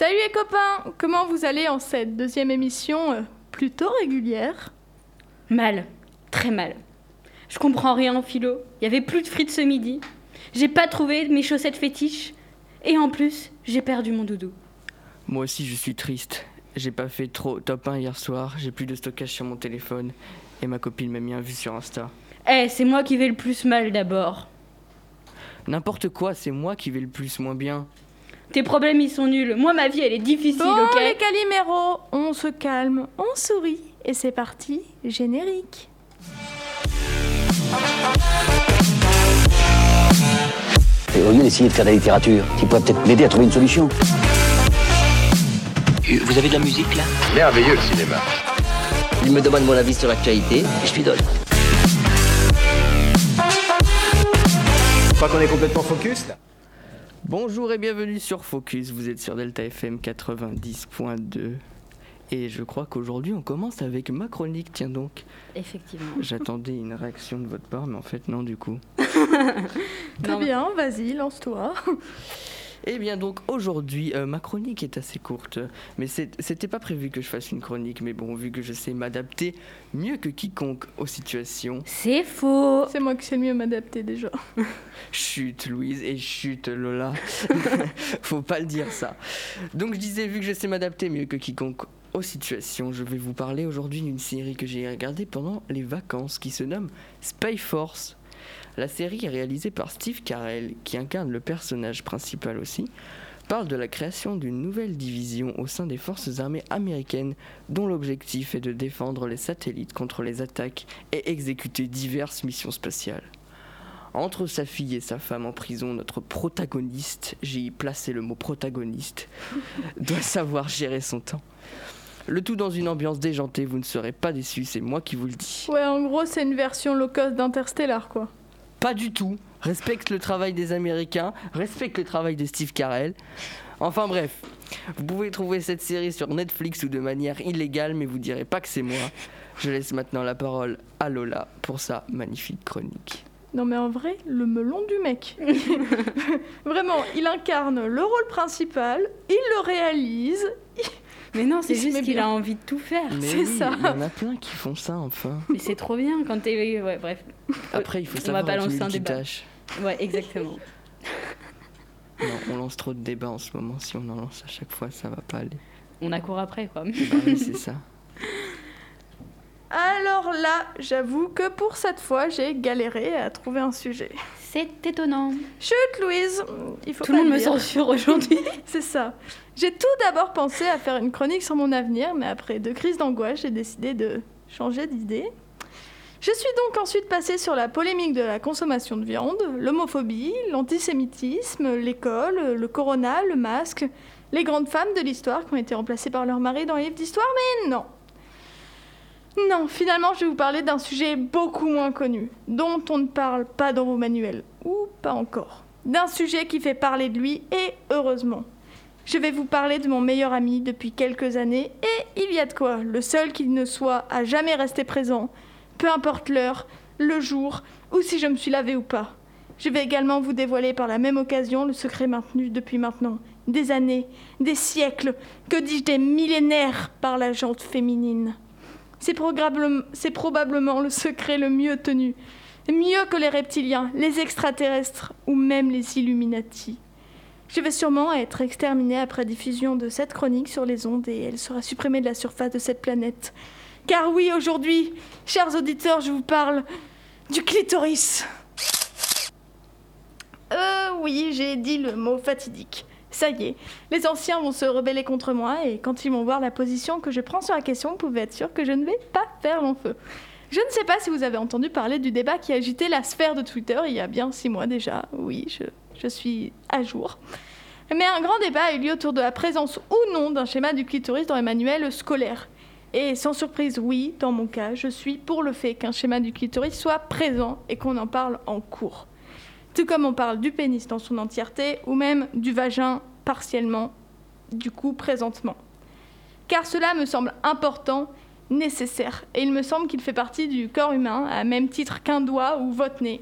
Salut les copains, comment vous allez en cette deuxième émission plutôt régulière ? Mal, très mal. Je comprends rien en philo, il y avait plus de frites ce midi, j'ai pas trouvé mes chaussettes fétiches et en plus, j'ai perdu mon doudou. Moi aussi je suis triste, j'ai pas fait trop top 1 hier soir, j'ai plus de stockage sur mon téléphone et ma copine m'a mis un vu sur Insta. C'est moi qui vais le plus mal d'abord. N'importe quoi, c'est moi qui vais le plus moins bien. Tes problèmes, ils sont nuls. Moi, ma vie, elle est difficile, ok ? Bon, les caliméros, on se calme, on sourit. Et c'est parti, générique. Et au lieu d'essayer de faire de la littérature, qui pourrait peut-être m'aider à trouver une solution. Vous avez de la musique, là ? Merveilleux, le cinéma. Il me demande mon avis sur l'actualité, et je lui donne. Je crois qu'on est complètement focus, là. Bonjour et bienvenue sur Focus, vous êtes sur Delta FM 90.2. Et je crois qu'aujourd'hui on commence avec ma chronique, tiens donc. Effectivement. J'attendais une réaction de votre part, mais en fait non du coup. Très bien, vas-y, lance-toi. Eh bien donc aujourd'hui, ma chronique est assez courte, mais c'était pas prévu que je fasse une chronique, mais bon, vu que je sais m'adapter mieux que quiconque aux situations... C'est faux. C'est moi qui sais mieux m'adapter déjà. Chut Louise et chut Lola, faut pas le dire ça. Donc je disais, vu que je sais m'adapter mieux que quiconque aux situations, je vais vous parler aujourd'hui d'une série que j'ai regardée pendant les vacances qui se nomme Spy Force. La série, réalisée par Steve Carell, qui incarne le personnage principal aussi, parle de la création d'une nouvelle division au sein des forces armées américaines dont l'objectif est de défendre les satellites contre les attaques et exécuter diverses missions spatiales. Entre sa fille et sa femme en prison, notre protagoniste, j'y placé le mot protagoniste, doit savoir gérer son temps. Le tout dans une ambiance déjantée, vous ne serez pas déçus, c'est moi qui vous le dis. Ouais, en gros, c'est une version low cost d'Interstellar, quoi. Pas du tout. Respecte le travail des Américains, respecte le travail de Steve Carell. Enfin bref, vous pouvez trouver cette série sur Netflix ou de manière illégale, mais vous direz pas que c'est moi. Je laisse maintenant la parole à Lola pour sa magnifique chronique. Non mais en vrai, le melon du mec. Vraiment, il incarne le rôle principal, il le réalise. Mais non, c'est juste qu'il a envie de tout faire. Mais c'est oui, ça. Il y en a plein qui font ça, enfin. Mais c'est trop bien quand t'es... Ouais, bref. Après, il faut savoir qu'il multitâche. Ouais, exactement. Non, on lance trop de débats en ce moment. Si on en lance à chaque fois, ça va pas aller. On a cours après, quoi. Bah oui, c'est ça. Alors là, j'avoue que pour cette fois, j'ai galéré à trouver un sujet. C'est étonnant. Chut, Louise, il faut tout pas le monde me censure aujourd'hui. C'est ça. J'ai tout d'abord pensé à faire une chronique sur mon avenir, mais après deux crises d'angoisse, j'ai décidé de changer d'idée. Je suis donc ensuite passée sur la polémique de la consommation de viande, l'homophobie, l'antisémitisme, l'école, le corona, le masque, les grandes femmes de l'histoire qui ont été remplacées par leur mari dans les livres d'histoire, mais non. Non, finalement, je vais vous parler d'un sujet beaucoup moins connu, dont on ne parle pas dans vos manuels, ou pas encore. D'un sujet qui fait parler de lui, et heureusement. Je vais vous parler de mon meilleur ami depuis quelques années, et il y a de quoi, le seul qui ne soit à jamais resté présent, peu importe l'heure, le jour, ou si je me suis lavée ou pas. Je vais également vous dévoiler par la même occasion le secret maintenu depuis maintenant des années, des siècles, que dis-je, des millénaires par la gente féminine. C'est probablement le secret le mieux tenu, mieux que les reptiliens, les extraterrestres ou même les Illuminati. Je vais sûrement être exterminée après diffusion de cette chronique sur les ondes et elle sera supprimée de la surface de cette planète. Car oui, aujourd'hui, chers auditeurs, je vous parle du clitoris. Oui, j'ai dit le mot fatidique. Ça y est, les anciens vont se rebeller contre moi et quand ils vont voir la position que je prends sur la question, vous pouvez être sûr que je ne vais pas faire long feu. Je ne sais pas si vous avez entendu parler du débat qui agitait la sphère de Twitter il y a bien 6 mois déjà. Oui, je suis à jour. Mais un grand débat a eu lieu autour de la présence ou non d'un schéma du clitoris dans les manuels scolaires. Et sans surprise, oui, dans mon cas, je suis pour le fait qu'un schéma du clitoris soit présent et qu'on en parle en cours. Tout comme on parle du pénis dans son entièreté, ou même du vagin partiellement, du coup présentement. Car cela me semble important, nécessaire, et il me semble qu'il fait partie du corps humain, à même titre qu'un doigt ou votre nez.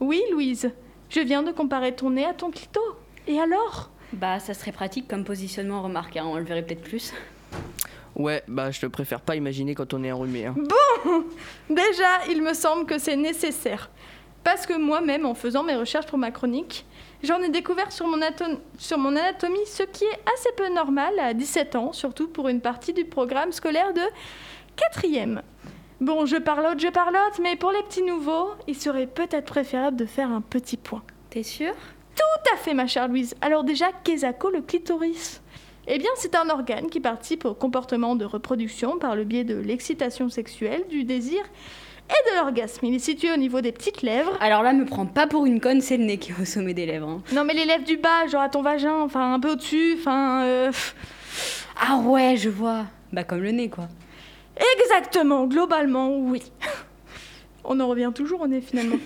Oui, Louise, je viens de comparer ton nez à ton clito. Et alors ? Bah, ça serait pratique comme positionnement, remarque, hein, on le verrait peut-être plus. Ouais, bah je te préfère pas imaginer quand on est enrhumé. Hein. Bon, déjà, il me semble que c'est nécessaire. Parce que moi-même, en faisant mes recherches pour ma chronique, j'en ai découvert sur mon anatomie, ce qui est assez peu normal à 17 ans, surtout pour une partie du programme scolaire de 4e. Bon, je parlote, mais pour les petits nouveaux, il serait peut-être préférable de faire un petit point. T'es sûre ? Tout à fait, ma chère Louise. Alors déjà, qu'est-ce que le clitoris ? Eh bien, c'est un organe qui participe au comportement de reproduction par le biais de l'excitation sexuelle, du désir et de l'orgasme. Il est situé au niveau des petites lèvres. Alors là, me prends pas pour une conne, c'est le nez qui est au sommet des lèvres. Hein. Non mais les lèvres du bas, genre à ton vagin, enfin un peu au-dessus, enfin... Ah ouais, je vois. Bah comme le nez, quoi. Exactement, globalement, oui. On en revient toujours, on est finalement...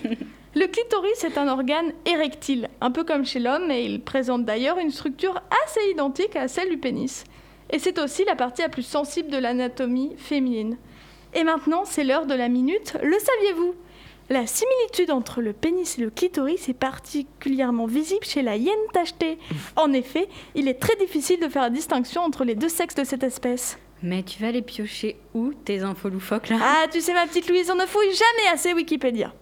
Le clitoris est un organe érectile, un peu comme chez l'homme, et il présente d'ailleurs une structure assez identique à celle du pénis. Et c'est aussi la partie la plus sensible de l'anatomie féminine. Et maintenant, c'est l'heure de la minute, le saviez-vous ? La similitude entre le pénis et le clitoris est particulièrement visible chez la hyène tachetée. En effet, il est très difficile de faire la distinction entre les deux sexes de cette espèce. Mais tu vas les piocher où, tes infos loufoques là ? Ah, tu sais ma petite Louise, on ne fouille jamais assez Wikipédia.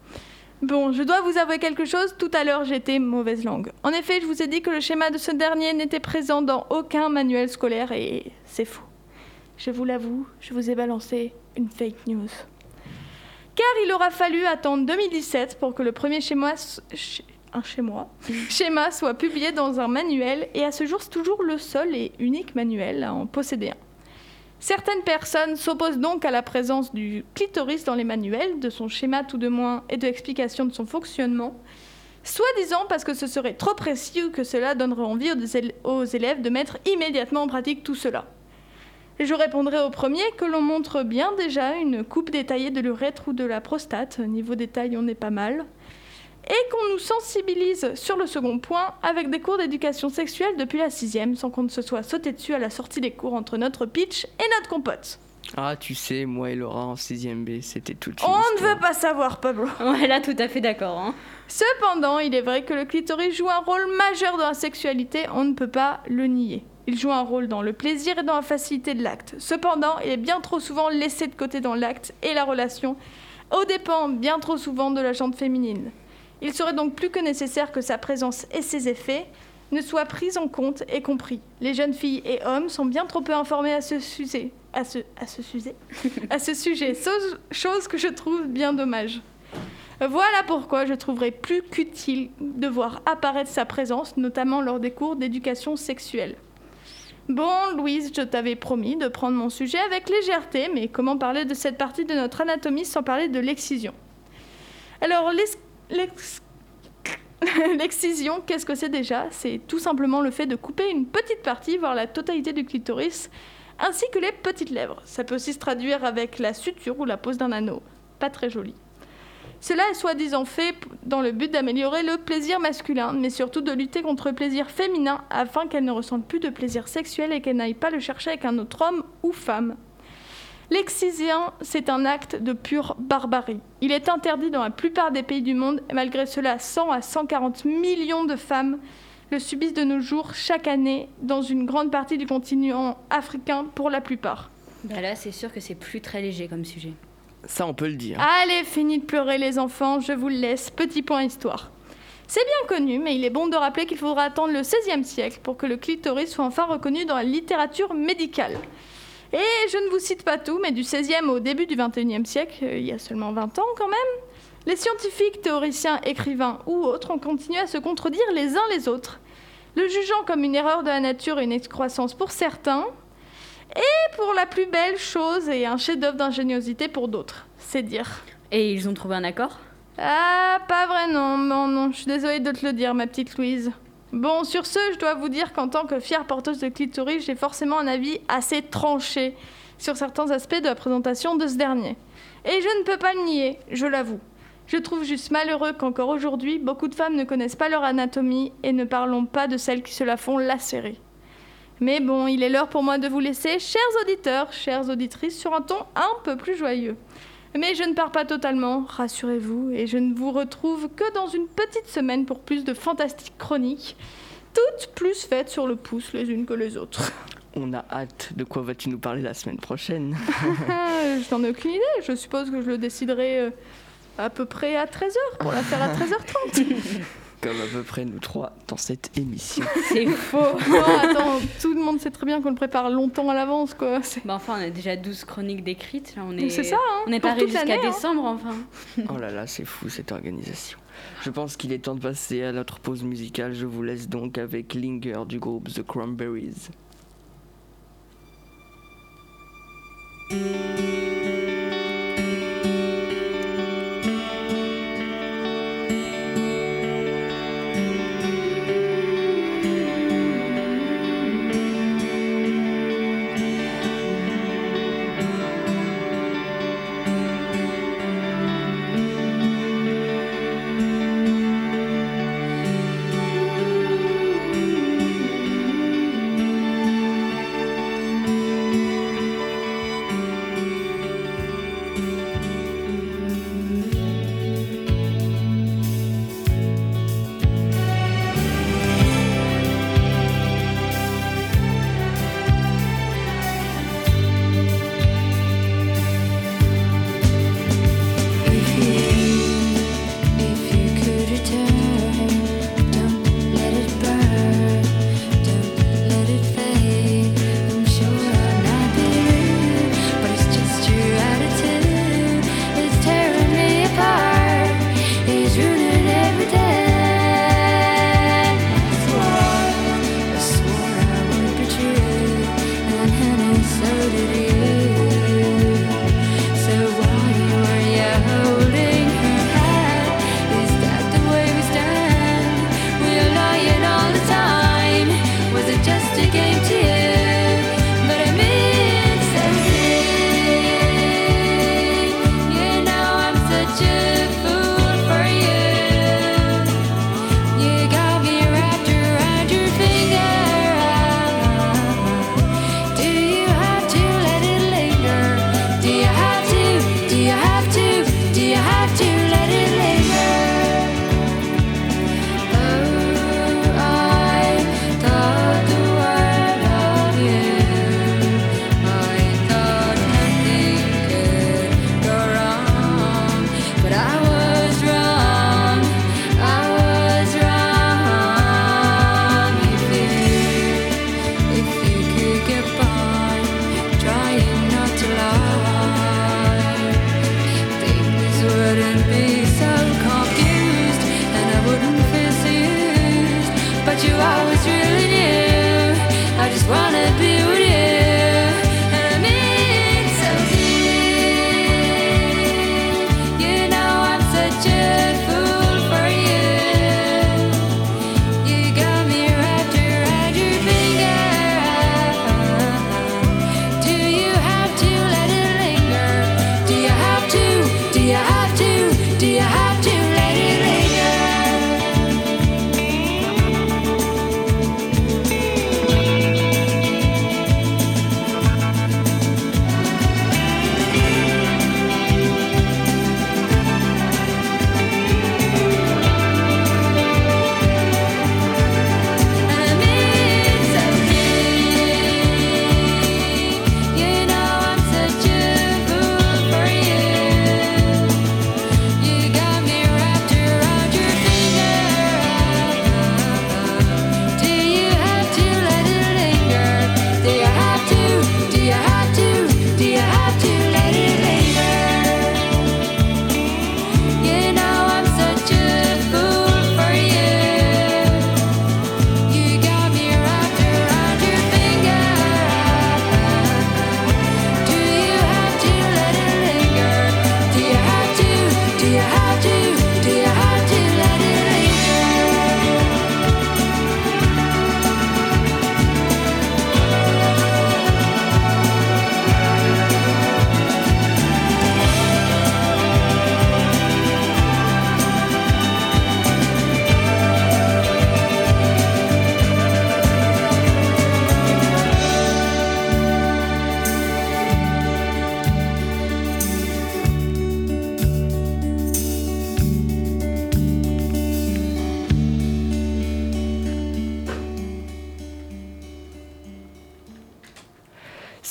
Bon, je dois vous avouer quelque chose, tout à l'heure j'étais mauvaise langue. En effet, je vous ai dit que le schéma de ce dernier n'était présent dans aucun manuel scolaire et c'est faux. Je vous l'avoue, je vous ai balancé une fake news. Car il aura fallu attendre 2017 pour que le premier schéma soit publié dans un manuel et à ce jour c'est toujours le seul et unique manuel à en posséder un. Certaines personnes s'opposent donc à la présence du clitoris dans les manuels, de son schéma tout de moins, et de l'explication de son fonctionnement, soi-disant parce que ce serait trop précis ou que cela donnerait envie aux élèves de mettre immédiatement en pratique tout cela. Je répondrai au premier que l'on montre bien déjà une coupe détaillée de l'urètre ou de la prostate, niveau détail on est pas mal, et qu'on nous sensibilise sur le second point avec des cours d'éducation sexuelle depuis la 6e, sans qu'on ne se soit sauté dessus à la sortie des cours entre notre pitch et notre compote. Ah, tu sais, moi et Laura en 6e B, c'était toute une histoire. On ne veut pas savoir, Pablo. Ouais, là, tout à fait d'accord. Hein. Cependant, il est vrai que le clitoris joue un rôle majeur dans la sexualité, on ne peut pas le nier. Il joue un rôle dans le plaisir et dans la facilité de l'acte. Cependant, il est bien trop souvent laissé de côté dans l'acte et la relation, aux dépens bien trop souvent de la gente féminine. Il serait donc plus que nécessaire que sa présence et ses effets ne soient pris en compte et compris. Les jeunes filles et hommes sont bien trop peu informés à ce sujet, chose que je trouve bien dommage. Voilà pourquoi je trouverais plus qu'utile de voir apparaître sa présence, notamment lors des cours d'éducation sexuelle. Bon, Louise, je t'avais promis de prendre mon sujet avec légèreté, mais comment parler de cette partie de notre anatomie sans parler de l'excision ? Alors, l'excision, qu'est-ce que c'est déjà ? C'est tout simplement le fait de couper une petite partie, voire la totalité du clitoris, ainsi que les petites lèvres. Ça peut aussi se traduire avec la suture ou la pose d'un anneau. Pas très joli. Cela est soi-disant fait dans le but d'améliorer le plaisir masculin, mais surtout de lutter contre le plaisir féminin, afin qu'elle ne ressente plus de plaisir sexuel et qu'elle n'aille pas le chercher avec un autre homme ou femme. L'excision, c'est un acte de pure barbarie. Il est interdit dans la plupart des pays du monde, et malgré cela, 100 à 140 millions de femmes le subissent de nos jours chaque année dans une grande partie du continent africain pour la plupart. Bah là, c'est sûr que c'est plus très léger comme sujet. Ça, on peut le dire. Allez, fini de pleurer les enfants, je vous le laisse. Petit point histoire. C'est bien connu, mais il est bon de rappeler qu'il faudra attendre le XVIe siècle pour que le clitoris soit enfin reconnu dans la littérature médicale. Et je ne vous cite pas tout, mais du 16e au début du 21e siècle, il y a seulement 20 ans quand même, les scientifiques, théoriciens, écrivains ou autres ont continué à se contredire les uns les autres, le jugeant comme une erreur de la nature et une excroissance pour certains, et pour la plus belle chose et un chef-d'œuvre d'ingéniosité pour d'autres, c'est dire. Et ils ont trouvé un accord ? Ah, pas vrai, non, je suis désolée de te le dire, ma petite Louise. Bon, sur ce, je dois vous dire qu'en tant que fière porteuse de clitoris, j'ai forcément un avis assez tranché sur certains aspects de la présentation de ce dernier. Et je ne peux pas le nier, je l'avoue. Je trouve juste malheureux qu'encore aujourd'hui, beaucoup de femmes ne connaissent pas leur anatomie et ne parlons pas de celles qui se la font lacérer. Mais bon, il est l'heure pour moi de vous laisser, chers auditeurs, chères auditrices, sur un ton un peu plus joyeux. Mais je ne pars pas totalement, rassurez-vous, et je ne vous retrouve que dans une petite semaine pour plus de fantastiques chroniques toutes plus faites sur le pouce les unes que les autres. On a hâte. De quoi vas-tu nous parler la semaine prochaine? Je n'en ai aucune idée. Je suppose que je le déciderai à peu près à 13h pour la faire à 13h30. Comme à peu près nous trois dans cette émission. C'est faux. Attends, tout le monde sait très bien qu'on le prépare longtemps à l'avance, quoi. Bah enfin, on a déjà 12 chroniques décrites. Là, on est... C'est ça, hein. On n'est pas arrivé jusqu'à décembre, enfin. Oh là là, c'est fou cette organisation. Je pense qu'il est temps de passer à notre pause musicale. Je vous laisse donc avec Linger du groupe The Cranberries.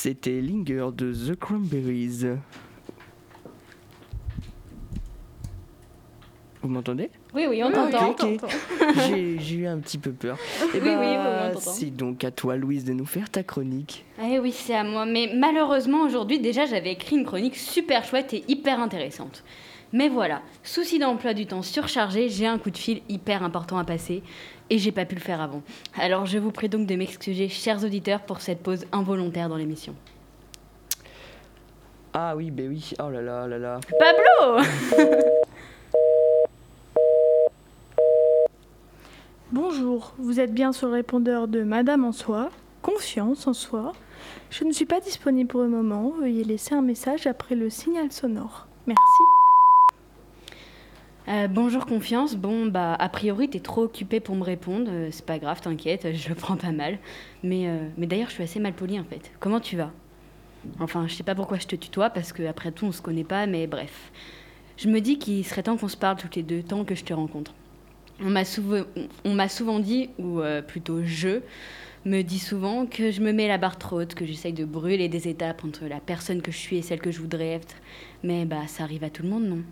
C'était Linger de The Cranberries. Vous m'entendez ? Oui, oui, on t'entend. Okay, okay. J'ai eu un petit peu peur. Et oui, on t'entend. C'est donc à toi, Louise, de nous faire ta chronique. Eh oui, c'est à moi. Mais malheureusement, aujourd'hui, déjà, j'avais écrit une chronique super chouette et hyper intéressante. Mais voilà, souci d'emploi du temps surchargé, j'ai un coup de fil hyper important à passer et j'ai pas pu le faire avant. Alors je vous prie donc de m'excuser, chers auditeurs, pour cette pause involontaire dans l'émission. Ah oui, ben oui, oh là là, là là. Pablo ! Bonjour, vous êtes bien sur le répondeur de Madame en Soi, confiance en soi. Je ne suis pas disponible pour le moment, veuillez laisser un message après le signal sonore. Merci. Bonjour Confiance, a priori t'es trop occupée pour me répondre, c'est pas grave, t'inquiète, je le prends pas mal, mais d'ailleurs je suis assez mal polie en fait, comment tu vas ? Enfin je sais pas pourquoi je te tutoie, parce qu'après tout on se connaît pas, mais bref. Je me dis qu'il serait temps qu'on se parle toutes les deux, tant que je te rencontre. On m'a souvent dit, ou plutôt je, me dis souvent que je me mets la barre trop haute, que j'essaye de brûler des étapes entre la personne que je suis et celle que je voudrais être, mais ça arrive à tout le monde, non ?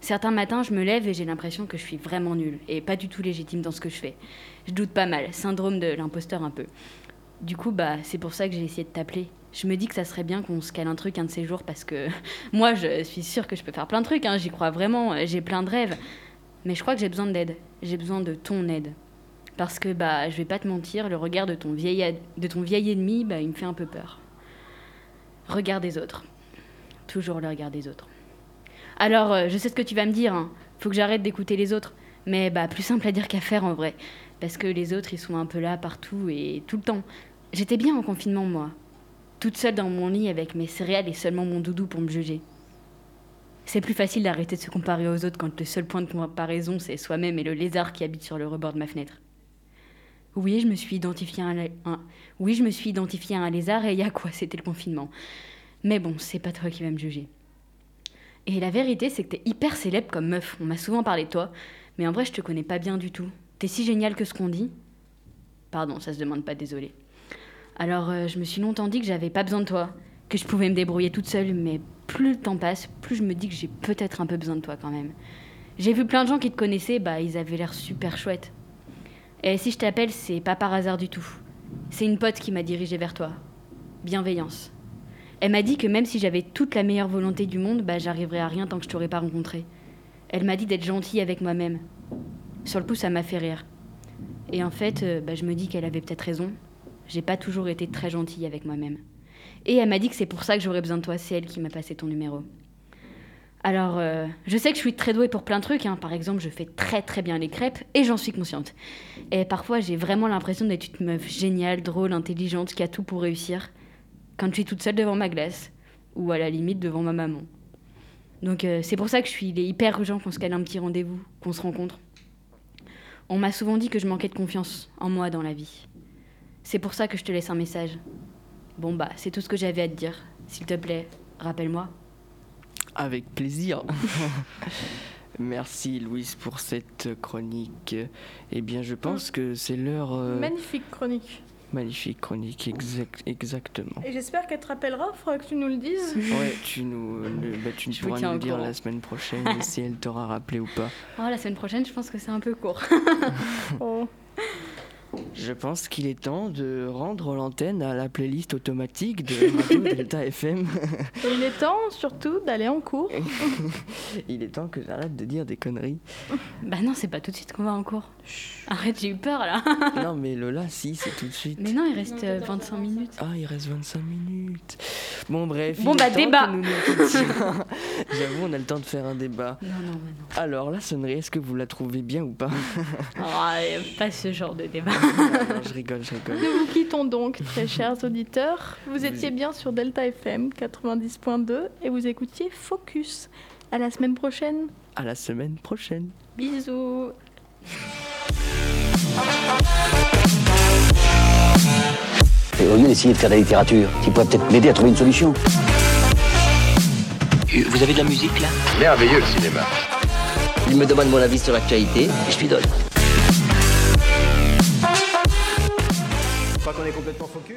Certains matins, je me lève et j'ai l'impression que je suis vraiment nulle et pas du tout légitime dans ce que je fais. Je doute pas mal, syndrome de l'imposteur un peu. Du coup, c'est pour ça que j'ai essayé de t'appeler. Je me dis que ça serait bien qu'on se cale un truc un de ces jours parce que moi, je suis sûre que je peux faire plein de trucs, hein, j'y crois vraiment, j'ai plein de rêves. Mais je crois que j'ai besoin d'aide, j'ai besoin de ton aide. Parce que, je vais pas te mentir, le regard de ton vieil ennemi, il me fait un peu peur. Regard des autres. Toujours le regard des autres. Alors, je sais ce que tu vas me dire, hein. Faut que j'arrête d'écouter les autres. Mais plus simple à dire qu'à faire en vrai. Parce que les autres, ils sont un peu là, partout et tout le temps. J'étais bien en confinement, moi. Toute seule dans mon lit avec mes céréales et seulement mon doudou pour me juger. C'est plus facile d'arrêter de se comparer aux autres quand le seul point de comparaison, c'est soi-même et le lézard qui habite sur le rebord de ma fenêtre. Oui, je me suis identifiée à un lézard et y'a quoi, c'était le confinement. Mais bon, c'est pas toi qui vas me juger. Et la vérité, c'est que t'es hyper célèbre comme meuf. On m'a souvent parlé de toi, mais en vrai, je te connais pas bien du tout. T'es si géniale que ce qu'on dit. Pardon, ça se demande pas, désolée. Alors, je me suis longtemps dit que j'avais pas besoin de toi, que je pouvais me débrouiller toute seule, mais plus le temps passe, plus je me dis que j'ai peut-être un peu besoin de toi quand même. J'ai vu plein de gens qui te connaissaient, ils avaient l'air super chouettes. Et si je t'appelle, c'est pas par hasard du tout. C'est une pote qui m'a dirigée vers toi. Bienveillance. Elle m'a dit que même si j'avais toute la meilleure volonté du monde, j'arriverais à rien tant que je t'aurais pas rencontré. Elle m'a dit d'être gentille avec moi-même. Sur le coup, ça m'a fait rire. Et en fait, je me dis qu'elle avait peut-être raison. J'ai pas toujours été très gentille avec moi-même. Et elle m'a dit que c'est pour ça que j'aurais besoin de toi, c'est elle qui m'a passé ton numéro. Alors, je sais que je suis très douée pour plein de trucs, hein. Par exemple, je fais très très bien les crêpes et j'en suis consciente. Et parfois, j'ai vraiment l'impression d'être une meuf géniale, drôle, intelligente, qui a tout pour réussir. Quand je suis toute seule devant ma glace, ou à la limite devant ma maman. Donc c'est pour ça que il est hyper urgent qu'on se cale un petit rendez-vous, qu'on se rencontre. On m'a souvent dit que je manquais de confiance en moi dans la vie. C'est pour ça que je te laisse un message. C'est tout ce que j'avais à te dire. S'il te plaît, rappelle-moi. Avec plaisir. Merci Louise pour cette chronique. Eh bien je pense que c'est l'heure... Magnifique chronique. Magnifique chronique, exactement. Et j'espère qu'elle te rappellera, il faudra que tu nous le dises. Ouais, tu pourras nous le dire la semaine prochaine, si elle t'aura rappelé ou pas. Oh, la semaine prochaine, je pense que c'est un peu court. Oh. Je pense qu'il est temps de rendre l'antenne à la playlist automatique de Radio Delta FM. Il est temps surtout d'aller en cours. Il est temps que j'arrête de dire des conneries. Non, c'est pas tout de suite qu'on va en cours. Chut. Arrête, j'ai eu peur là. Non, mais Lola, si, c'est tout de suite. Mais non, il reste 25 minutes. Ah, il reste 25 minutes. Bref. Débat. J'avoue, on a le temps de faire un débat. Non. Alors, la sonnerie, est-ce que vous la trouvez bien ou pas ? Pas ce genre de débat. Non, je rigole. Nous vous quittons donc, très chers auditeurs. Vous étiez bien sur Delta FM 90.2 et vous écoutiez Focus. À la semaine prochaine. À la semaine prochaine. Bisous. Et au lieu d'essayer de faire de la littérature, qui pourrait peut-être m'aider à trouver une solution. Vous avez de la musique là ? Merveilleux le cinéma. Il me demande mon avis sur l'actualité et je lui donne. Je crois qu'on est complètement focus.